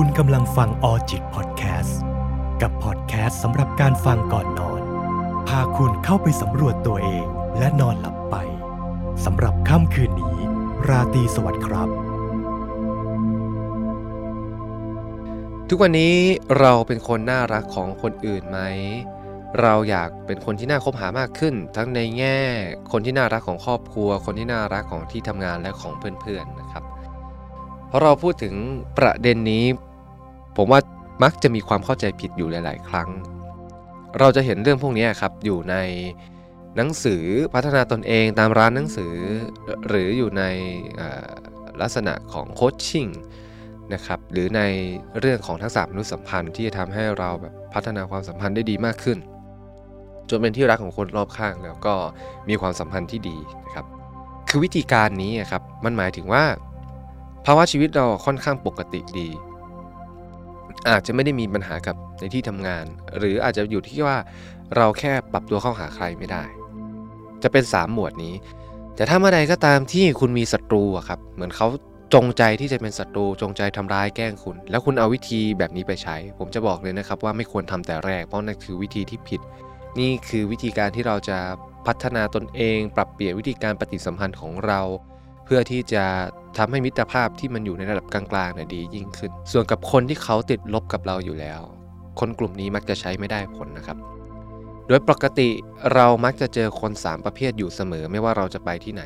คุณกำลังฟังออจิตพอดแคสต์กับพอดแคสต์สำหรับการฟังก่อนนอนพาคุณเข้าไปสำรวจตัวเองและนอนหลับไปสำหรับค่ำคืนนี้ราตรีสวัสดิ์ครับทุกวันนี้เราเป็นคนน่ารักของคนอื่นไหมเราอยากเป็นคนที่น่าคบหามากขึ้นทั้งในแง่คนที่น่ารักของครอบครัวคนที่น่ารักของที่ทำงานและของเพื่อนๆนะครับพอเราพูดถึงประเด็นนี้ผมว่ามักจะมีความเข้าใจผิดอยู่หลายๆครั้งเราจะเห็นเรื่องพวกนี้ครับอยู่ในหนังสือพัฒนาตนเองตามร้านหนังสือหรืออยู่ในลักษณะของโคชชิ่งนะครับหรือในเรื่องของทักษะมนุษยสัมพันธ์ที่จะทำให้เราแบบพัฒนาความสัมพันธ์ได้ดีมากขึ้นจนเป็นที่รักของคนรอบข้างแล้วก็มีความสัมพันธ์ที่ดีนะครับคือวิธีการนี้ครับมันหมายถึงว่าภาวะชีวิตเราค่อนข้างปกติดีอาจจะไม่ได้มีปัญหากับในที่ทำงานหรืออาจจะอยู่ที่ว่าเราแค่ปรับตัวเข้าหาใครไม่ได้จะเป็น3หมวดนี้แต่ถ้าเมื่อใดก็ตามที่คุณมีศัตรูครับเหมือนเขาจงใจที่จะเป็นศัตรูจงใจทำร้ายแกล้งคุณแล้วคุณเอาวิธีแบบนี้ไปใช้ผมจะบอกเลยนะครับว่าไม่ควรทำแต่แรกเพราะนั่นคือวิธีที่ผิดนี่คือวิธีการที่เราจะพัฒนาตนเองปรับเปลี่ยนวิธีการปฏิสัมพันธ์ของเราเพื่อที่จะทำให้มิตรภาพที่มันอยู่ในระดับกลางๆดียิ่งขึ้นส่วนกับคนที่เขาติดลบกับเราอยู่แล้วคนกลุ่มนี้มักจะใช้ไม่ได้ผลนะครับโดยปกติเรามักจะเจอคน3ประเภทอยู่เสมอไม่ว่าเราจะไปที่ไหน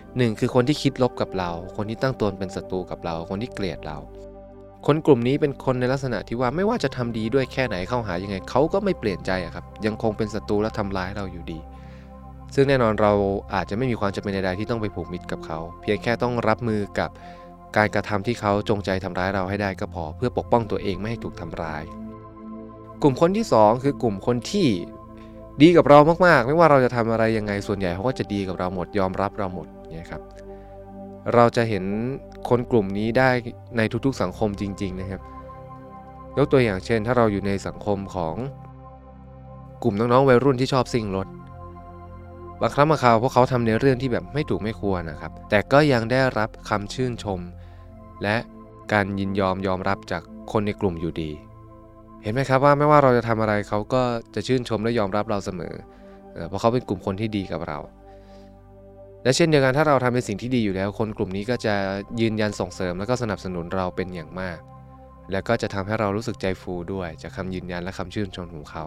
1คือคนที่คิดลบกับเราคนที่ตั้งตนเป็นศัตรูกับเราคนที่เกลียดเราคนกลุ่มนี้เป็นคนในลักษณะที่ว่าไม่ว่าจะทำดีด้วยแค่ไหนเข้าหายังไงเขาก็ไม่เปลี่ยนใจครับยังคงเป็นศัตรูและทำร้ายเราอยู่ดีซึ่งแน่นอนเราอาจจะไม่มีความจำเป็นใดๆที่ต้องไปผูกมิตรกับเขาเพียงแค่ต้องรับมือกับการกระทำที่เขาจงใจทำร้ายเราให้ได้ก็พอเพื่อปกป้องตัวเองไม่ให้ถูกทำร้ายกลุ่มคนที่2คือกลุ่มคนที่ดีกับเรามากๆไม่ว่าเราจะทำอะไรยังไงส่วนใหญ่เขาก็จะดีกับเราหมดยอมรับเราหมดเนี่ยครับเราจะเห็นคนกลุ่มนี้ได้ในทุกๆสังคมจริงๆนะครับยกตัวอย่างเช่นถ้าเราอยู่ในสังคมของกลุ่มน้องๆวัยรุ่นที่ชอบซิ่งรถบางครั้งบางคราวพวกเขาทำในเรื่องที่แบบไม่ถูกไม่ควรนะครับแต่ก็ยังได้รับคำชื่นชมและการยินยอมยอมรับจากคนในกลุ่มอยู่ดีเห็นไหมครับว่าไม่ว่าเราจะทำอะไรเขาก็จะชื่นชมและยอมรับเราเสมอเพราะเขาเป็นกลุ่มคนที่ดีกับเราและเช่นเดียวกันถ้าเราทำในสิ่งที่ดีอยู่แล้วคนกลุ่มนี้ก็จะยืนยันส่งเสริมและก็สนับสนุนเราเป็นอย่างมากและก็จะทำให้เรารู้สึกใจฟูด้วยจากคำยืนยันและคำชื่นชมของเขา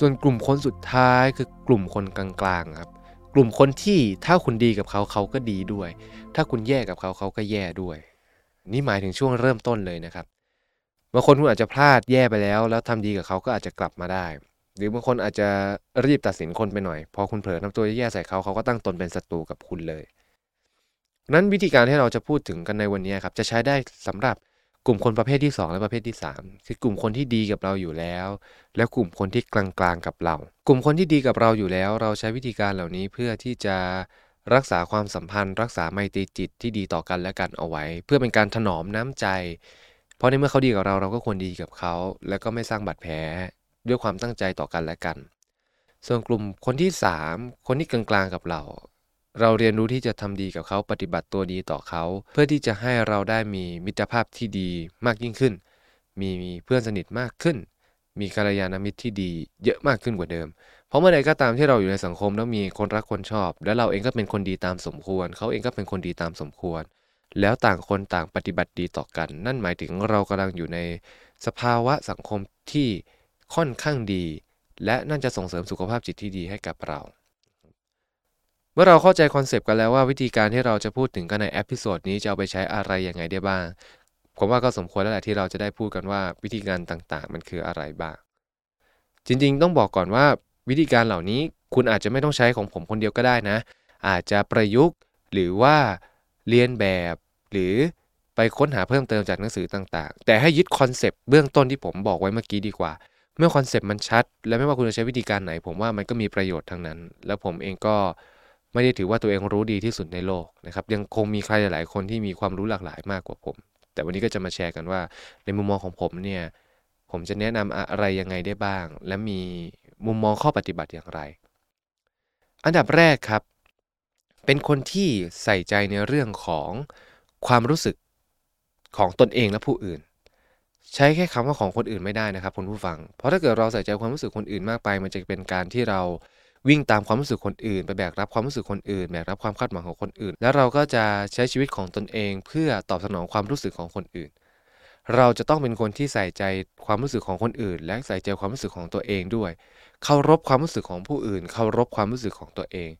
ส่วนกลุ่มคนสุดท้ายคือกลุ่มคนกลางๆครับกลุ่มคนที่ถ้าคุณดีกับเขาเขาก็ดีด้วยถ้าคุณแย่กับเขาเขาก็แย่ด้วยนี่หมายถึงช่วงเริ่มต้นเลยนะครับบางคนคุณอาจจะพลาดแย่ไปแล้วทำดีกับเขาก็อาจจะกลับมาได้หรือบางคนอาจจะรีบตัดสินคนไปหน่อยพอคุณเผลอทำตัวแย่ใส่เขาเขาก็ตั้งตนเป็นศัตรูกับคุณเลยนั้นวิธีการที่เราจะพูดถึงกันในวันนี้ครับจะใช้ได้สำหรับกลุ่มคนประเภทที่2และประเภทที่3คือกลุ่มคนที่ดีกับเราอยู่แล้วและกลุ่มคนที่กลางๆกับเรากลุ่มคนที่ดีกับเราอยู่แล้วเราใช้วิธีการเหล่านี้เพื่อที่จะรักษาความสัมพันธ์รักษาไมตรีจิตที่ดีต่อกันและกันเอาไว้เพื่อเป็นการถนอมน้ำใจเพราะในเมื่อเขาดีกับเราเราก็ควรดีกับเขาและก็ไม่สร้างบาดแผลด้วยความตั้งใจต่อกันและกันส่วนกลุ่มคนที่3คนที่กลางๆกับเราเรียนรู้ที่จะทำดีกับเขาปฏิบัติตัวดีต่อเขาเพื่อที่จะให้เราได้มีมิตรภาพที่ดีมากยิ่งขึ้นมีเพื่อนสนิทมากขึ้นมีกัลยาณมิตรที่ดีเยอะมากขึ้นกว่าเดิมเพราะเมื่อใดก็ตามที่เราอยู่ในสังคมแล้วมีคนรักคนชอบและเราเองก็เป็นคนดีตามสมควรเขาเองก็เป็นคนดีตามสมควรแล้วต่างคนต่างปฏิบัติดีต่อกันนั่นหมายถึงเรากำลังอยู่ในสภาวะสังคมที่ค่อนข้างดีและนั่นจะส่งเสริมสุขภาพจิตที่ดีให้กับเราเมื่อเราเข้าใจคอนเซปต์กันแล้วว่าวิธีการที่เราจะพูดถึงกันในเอพิโซดนี้จะเอาไปใช้อะไรยังไงได้บ้างผมว่าก็สมควรแล้วแหละที่เราจะได้พูดกันว่าวิธีการต่างๆมันคืออะไรบ้างจริงๆต้องบอกก่อนว่าวิธีการเหล่านี้คุณอาจจะไม่ต้องใช้ของผมคนเดียวก็ได้นะอาจจะประยุกต์หรือว่าเรียนแบบหรือไปค้นหาเพิ่มเติมจากหนังสือต่างๆแต่ให้ยึดคอนเซปต์เบื้องต้นที่ผมบอกไว้เมื่อกี้ดีกว่าเมื่อคอนเซปต์มันชัดและไม่ว่าคุณจะใช้วิธีการไหนผมว่ามันก็มีประโยชน์ทั้งนั้นแล้วผมเองก็ไม่ได้ถือว่าตัวเองรู้ดีที่สุดในโลกนะครับยังคงมีใครหลายๆคนที่มีความรู้หลากหลายมากกว่าผมแต่วันนี้ก็จะมาแชร์กันว่าในมุมมองของผมเนี่ยผมจะแนะนำอะไรยังไงได้บ้างและมีมุมมองข้อปฏิบัติอย่างไรอันดับแรกครับเป็นคนที่ใส่ใจในเรื่องของความรู้สึกของตนเองและผู้อื่น ใช้แค่คำว่าของคนอื่นไม่ได้นะครับคุณผู้ฟังเพราะถ้าเกิดเราใส่ใจความรู้สึกคนอื่นมากไปมันจะเป็นการที่เราวิ่งตามความรู้สึกคนอื่นไปแบกรับความรู้สึกคนอื่นแบกรับความคาดหวังของคนอื่นแล้วเราก็จะใช้ชีวิตของตนเองเพื่อตอบสนองความรู้สึกของคนอื่นเราจะต้องเป็นคนที่ใส่ใจความรู้สึกของคนอื่นและใส่ใจความรู้สึกของตัวเองด้วยเคารพความรู้สึกของผู้อื่นเคารพความรู้สึกของตัวเอง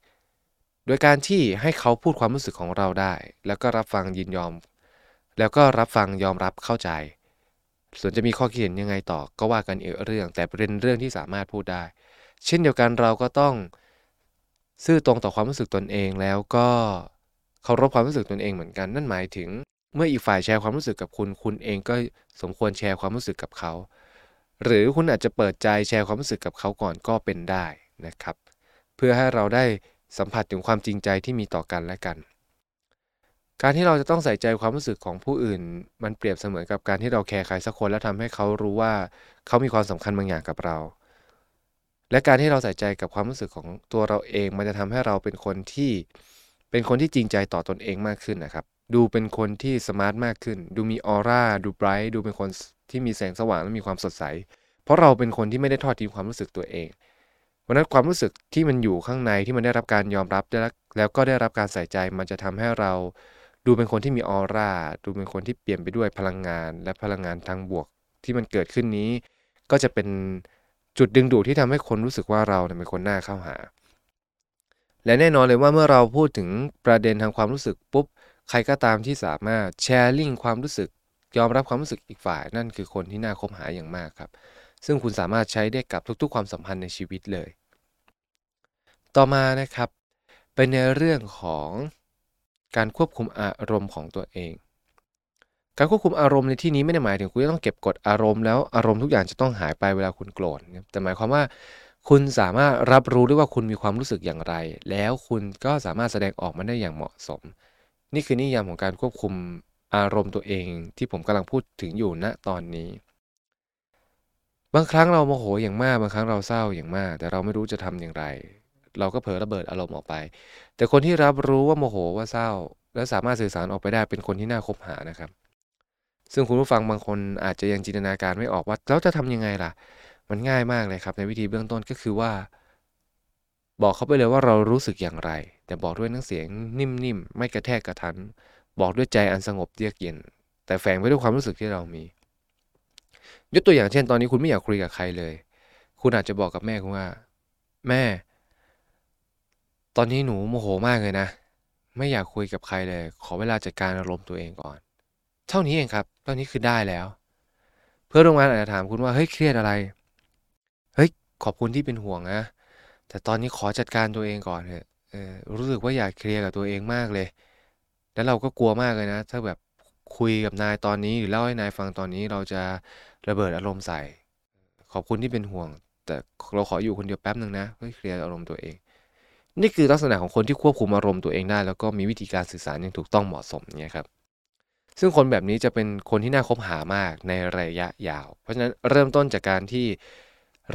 โดยการที่ให้เขาพูดความรู้สึกของเราได้แล้วก็รับฟังยินยอมแล้วก็รับฟังยอมรับเข้าใจส่วนจะมีข้อคิดเห็นยังไงต่อก็ว่ากันอีกเรื่องแต่เป็นเรื่องที่สามารถพูดได้เช่นเดียวกันเราก็ต้องซื่อตรงต่อความรู้สึกตนเองแล้วก็เคารพความรู้สึกตนเองเหมือนกันนั่นหมายถึงเมื่ออีกฝ่ายแชร์ความรู้สึกกับคุณคุณเองก็สมควรแชร์ความรู้สึกกับเขาหรือคุณอาจจะเปิดใจแชร์ความรู้สึกกับเขาก่อนก็เป็นได้นะครับเพื่อให้เราได้สัมผัสถึงความจริงใจที่มีต่อกันและกันการที่เราจะต้องใส่ใจความรู้สึกของผู้อื่นมันเปรียบเสมือนกับการที่เราแคร์ใครสักคนแล้วทำให้เขารู้ว่าเขามีความสำคัญบางอย่างกับเราและการที่เราใส่ใจกับความรู้สึกของตัวเราเองมันจะทำให้เราเป็นคนที่จริงใจต่อตนเองมากขึ้นนะครับดูเป็นคนที่สมาร์ทมากขึ้นดูมีออร่าดูไบรท์ดูเป็นคนที่มีแสงสว่างและมีความสดใสเพราะเราเป็นคนที่ไม่ได้ทอดทิ้งความรู้สึกตัวเองเพราะนั้นความรู้สึกที่มันอยู่ข้างในที่มันได้รับการยอมรับแล้วก็ได้รับการใส่ใจมันจะทำให้เราดูเป็นคนที่มีออร่าดูเป็นคนที่เปลี่ยนไปด้วยพลังงานและพลังงานทางบวกที่มันเกิดขึ้นนี้ก็จะเป็นจุดดึงดูดที่ทำให้คนรู้สึกว่าเราเป็นคนน่าเข้าหาและแน่นอนเลยว่าเมื่อเราพูดถึงประเด็นทางความรู้สึกปุ๊บใครก็ตามที่สามารถแชร์ลิงก์ความรู้สึกยอมรับความรู้สึกอีกฝ่ายนั่นคือคนที่น่าคบหาอย่างมากครับซึ่งคุณสามารถใช้ได้กับทุกๆความสัมพันธ์ในชีวิตเลยต่อมานะครับเป็นในเรื่องของการควบคุมอารมณ์ของตัวเองการควบคุมอารมณ์ในที่นี้ไม่ได้หมายถึงคุณจะต้องเก็บกดอารมณ์แล้วอารมณ์ทุกอย่างจะต้องหายไปเวลาคุณโกรธแต่หมายความว่าคุณสามารถรับรู้ได้ว่าคุณมีความรู้สึกอย่างไรแล้วคุณก็สามารถแสดงออกมาได้อย่างเหมาะสมนี่คือนิยามของการควบคุมอารมณ์ตัวเองที่ผมกำลังพูดถึงอยู่ณตอนนี้บางครั้งเราโมโหอย่างมากบางครั้งเราเศร้าอย่างมากแต่เราไม่รู้จะทำอย่างไรเราก็เผลอระเบิดอารมณ์ออกไปแต่คนที่รับรู้ว่าโมโหว่าเศร้าและสามารถสื่อสารออกไปได้เป็นคนที่น่าคบหานะครับซึ่งคุณผู้ฟังบางคนอาจจะยังจินตนาการไม่ออกว่าแล้วจะทำยังไงล่ะมันง่ายมากเลยครับในวิธีเบื้องต้นก็คือว่าบอกเขาไปเลยว่าเรารู้สึกอย่างไรแต่บอกด้วยน้ำเสียงนิ่มๆไม่กระแทกกระทันบอกด้วยใจอันสงบเยือกเย็นแต่แฝงไปด้วยความรู้สึกที่เรามียกตัวอย่างเช่นตอนนี้คุณไม่อยากคุยกับใครเลยคุณอาจจะบอกกับแม่คุณว่าแม่ตอนนี้หนูโมโหมากเลยนะไม่อยากคุยกับใครเลยขอเวลาจัดการอารมณ์ตัวเองก่อนเท่านี้เองครับตอนนี้คือได้แล้วเพื่อนร่วมงานอาจจะถามคุณว่าเฮ้ยเครียดอะไรเฮ้ยขอบคุณที่เป็นห่วงนะแต่ตอนนี้ขอจัดการตัวเองก่อนเถอะรู้สึกว่าอยากเคลียร์กับตัวเองมากเลยแล้วเราก็กลัวมากเลยนะถ้าแบบคุยกับนายตอนนี้หรือเล่าให้นายฟังตอนนี้เราจะระเบิดอารมณ์ใส่ขอบคุณที่เป็นห่วงแต่เราขออยู่คนเดียวแป๊บนึงนะเพื่อเคลียร์อารมณ์ตัวเองนี่คือลักษณะของคนที่ควบคุมอารมณ์ตัวเองได้แล้วก็มีวิธีการสื่อสารอย่างถูกต้องเหมาะสมเนี่ยครับซึ่งคนแบบนี้จะเป็นคนที่น่าคบหามากในระยะยาวเพราะฉะนั้นเริ่มต้นจากการที่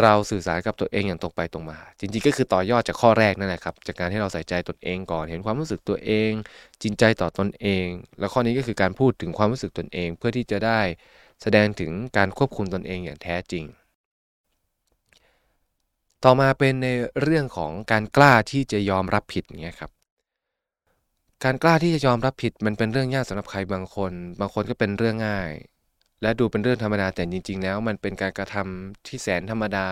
เราสื่อสารกับตัวเองอย่างตรงไปตรงมาจริงๆก็คือต่อยอดจากข้อแรกนั่นแหละครับจากการที่เราใส่ใจตนเองก่อนเห็นความรู้สึกตัวเองจริงใจต่อตนเองและข้อนี้ก็คือการพูดถึงความรู้สึกตนเองเพื่อที่จะได้แสดงถึงการควบคุมตนเองอย่างแท้จริงต่อมาเป็นในเรื่องของการกล้าที่จะยอมรับผิดอย่างเงี้ยครับการกล้าที่จะยอมรับผิดมันเป็นเรื่องยากสำหรับใครบางคนก็เป็นเรื่องง่ายและดูเป็นเรื่องธรรมดาแต่จริงๆแล้วมันเป็นการกระทำที่แสนธรรมดา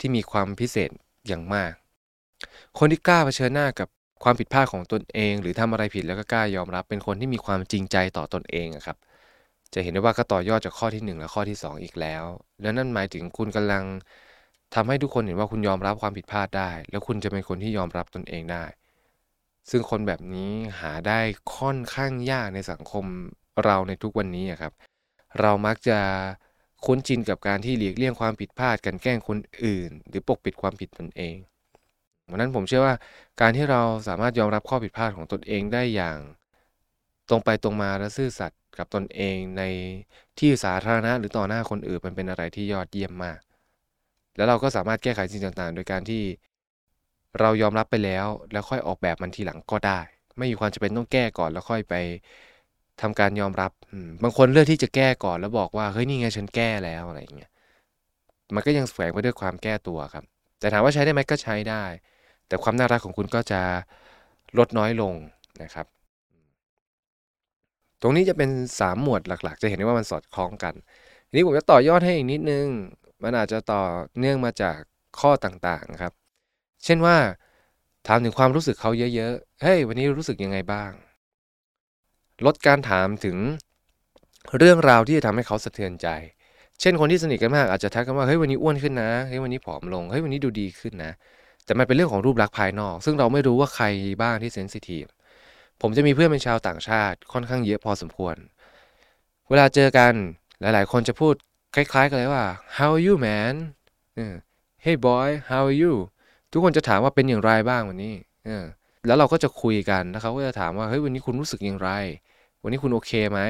ที่มีความพิเศษอย่างมากคนที่กล้าเผชิญหน้ากับความผิดพลาดของตนเองหรือทำอะไรผิดแล้วก็กล้ายอมรับเป็นคนที่มีความจริงใจต่อตนเองครับจะเห็นได้ว่าก็ต่อยอดจากข้อที่1และข้อที่2อีกแล้วและนั่นหมายถึงคุณกำลังทำให้ทุกคนเห็นว่าคุณยอมรับความผิดพลาดได้แล้วคุณจะเป็นคนที่ยอมรับตนเองได้ซึ่งคนแบบนี้หาได้ค่อนข้างยากในสังคมเราในทุกวันนี้ครับเรามักจะคุ้นชินกับการที่หลีกเลี่ยงความผิดพลาดกันแกล้งคนอื่นหรือปกปิดความผิดตนเองเพราะนั้นผมเชื่อว่าการที่เราสามารถยอมรับข้อผิดพลาดของตนเองได้อย่างตรงไปตรงมาและซื่อสัตย์กับตนเองในที่สาธารณะหรือต่อหน้าคนอื่นมันเป็นอะไรที่ยอดเยี่ยมมากแล้วเราก็สามารถแก้ไขสิ่งต่างๆโดยการที่เรายอมรับไปแล้วค่อยออกแบบมันทีหลังก็ได้ไม่มีความจำเป็นต้องแก้ก่อนแล้วค่อยไป ทำการยอมรับบางคนเลือกที่จะแก้ก่อนแล้วบอกว่าเฮ้ยนี่ไงฉันแก้แล้วอะไรอย่างเงี้ยมันก็ยังแฝงไปด้วยความแก้ตัวครับแต่ถามว่าใช้ได้ไหมก็ใช้ได้แต่ความน่ารักของคุณก็จะลดน้อยลงนะครับตรงนี้จะเป็น3หมวดหลักๆจะเห็นได้ว่ามันสอดคล้องกันทีนี้ผมจะต่อยอดให้อีกนิดนึงมันอาจจะต่อเนื่องมาจากข้อต่างๆครับเช่นว่าถามถึงความรู้สึกเขาเยอะๆเฮ้ยวันนี้รู้สึกยังไงบ้างลดการถามถึงเรื่องราวที่จะทำให้เขาสะเทือนใจเช่นคนที่สนิทกันมากอาจจะทักกันว่าเฮ้ยวันนี้อ้วนขึ้นนะเฮ้ยวันนี้ผอมลงเฮ้ยวันนี้ดูดีขึ้นนะแต่มันเป็นเรื่องของรูปลักษณ์ภายนอกซึ่งเราไม่รู้ว่าใครบ้างที่เซนซิทีฟผมจะมีเพื่อนเป็นชาวต่างชาติค่อนข้างเยอะพอสมควรเวลาเจอกันหลายๆคนจะพูดคล้ายๆกันเลยว่า how are you man hey boy how are you ทุกคนจะถามว่าเป็นอย่างไรบ้างวันนี้แล้วเราก็จะคุยกันนะครับก็จะถามว่าเฮ้ยวันนี้คุณรู้สึกอย่างไรวันนี้คุณโอเคไหม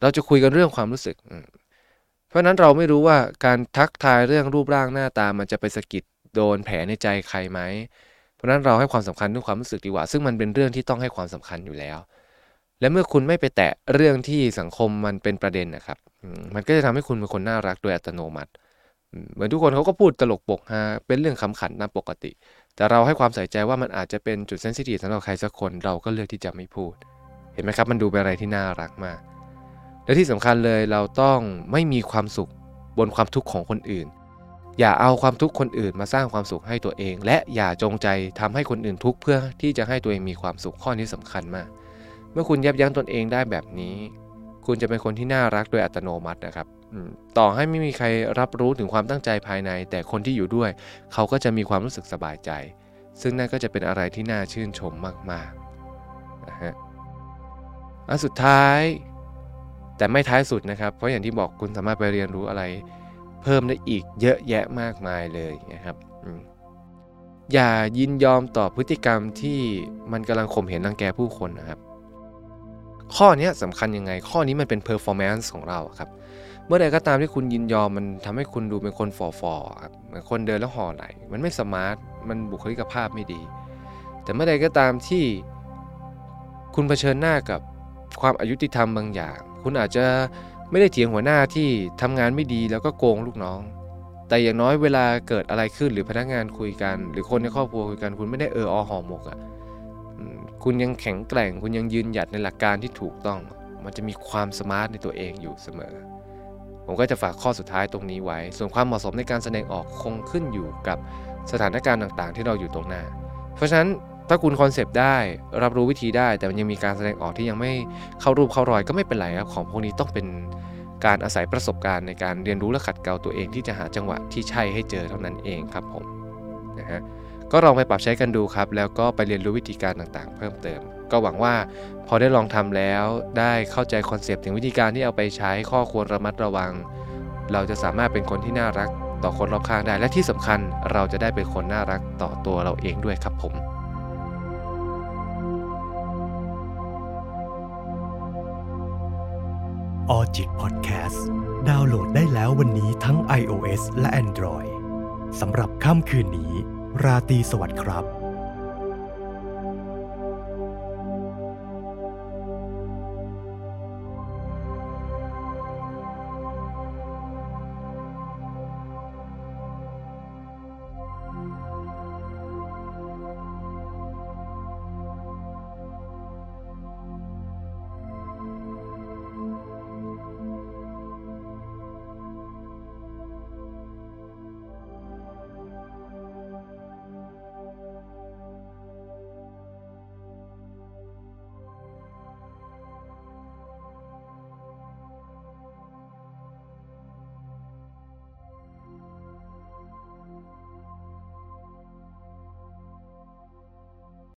เราจะคุยกันเรื่องความรู้สึกเพราะนั้นเราไม่รู้ว่าการทักทายเรื่องรูปร่างหน้าตามันจะไปสะกิดโดนแผลในใจใครไหมเพราะนั้นเราให้ความสำคัญด้วยความรู้สึกดีกว่าซึ่งมันเป็นเรื่องที่ต้องให้ความสำคัญอยู่แล้วและเมื่อคุณไม่ไปแตะเรื่องที่สังคมมันเป็นประเด็นนะครับมันก็จะทำให้คุณเป็นคนน่ารักโดยอัตโนมัติเหมือนทุกคนเขาก็พูดตลกปกฮาเป็นเรื่องขำขันตามปกติแต่เราให้ความใส่ใจว่ามันอาจจะเป็นจุดเซนซิทีฟสำหรับใครสักคนเราก็เลือกที่จะไม่พูดเห็นไหมครับมันดูเป็นอะไรที่น่ารักมากและที่สำคัญเลยเราต้องไม่มีความสุขบนความทุกข์ของคนอื่นอย่าเอาความทุกข์คนอื่นมาสร้างความสุขให้ตัวเองและอย่าจงใจทำให้คนอื่นทุกข์เพื่อที่จะให้ตัวเองมีความสุขข้อนี้สำคัญมากเมื่อคุณยับยั้งตนเองได้แบบนี้คุณจะเป็นคนที่น่ารักโดยอัตโนมัตินะครับต่อให้ไม่มีใครรับรู้ถึงความตั้งใจภายในแต่คนที่อยู่ด้วยเขาก็จะมีความรู้สึกสบายใจซึ่งนั่นก็จะเป็นอะไรที่น่าชื่นชมมากๆนะฮะอันสุดท้ายแต่ไม่ท้ายสุดนะครับเพราะอย่างที่บอกคุณสามารถไปเรียนรู้อะไรเพิ่มได้อีกเยอะแยะมากมายเลยนะครับอย่ายินยอมต่อพฤติกรรมที่มันกำลังข่มเหงรังแกผู้คนนะครับข้อนี้สำคัญยังไงข้อนี้มันเป็น performance ของเราครับเมื่อใดก็ตามที่คุณยินยอมมันทำให้คุณดูเป็นคนฝ่อๆครับเหมือนคนเดินแล้วห่อไหลมันไม่สมาร์ทมันบุคลิกภาพไม่ดีแต่เมื่อใดก็ตามที่คุณเผชิญหน้ากับความอายุติธรรมบางอย่างคุณอาจจะไม่ได้เถียงหัวหน้าที่ทำงานไม่ดีแล้วก็โกงลูกน้องแต่อย่างน้อยเวลาเกิดอะไรขึ้นหรือพนักงานคุยกันหรือคนในครอบครัวคุยกันคุณไม่ได้อห่อหมกอ่ะคุณยังแข็งแกร่งคุณยังยืนหยัดในหลักการที่ถูกต้องมันจะมีความสมาร์ทในตัวเองอยู่เสมอผมก็จะฝากข้อสุดท้ายตรงนี้ไว้ส่วนความเหมาะสมในการแสดงออกคงขึ้นอยู่กับสถานการณ์ต่างๆที่เราอยู่ตรงหน้าเพราะฉะนั้นถ้าคุณคอนเซปต์ได้รับรู้วิธีได้แต่มันยังมีการแสดงออกที่ยังไม่เข้ารูปเข้ารอยก็ไม่เป็นไรครับของพวกนี้ต้องเป็นการอาศัยประสบการณ์ในการเรียนรู้และขัดเกลาตัวเองที่จะหาจังหวะที่ใช่ให้เจอเท่านั้นเองครับผมนะฮะก็ลองไปปรับใช้กันดูครับแล้วก็ไปเรียนรู้วิธีการต่างๆเพิ่มเติมก็หวังว่าพอได้ลองทำแล้วได้เข้าใจคอนเซปต์ถึงวิธีการที่เอาไปใช้ข้อควรระมัดระวังเราจะสามารถเป็นคนที่น่ารักต่อคนรอบข้างได้และที่สำคัญเราจะได้เป็นคนน่ารักต่อตัวเราเองด้วยครับผมOrchid Podcast ดาวน์โหลดได้แล้ววันนี้ทั้ง iOS และ Android สำหรับค่ำคืนนี้ราตรีสวัสดิ์ครับ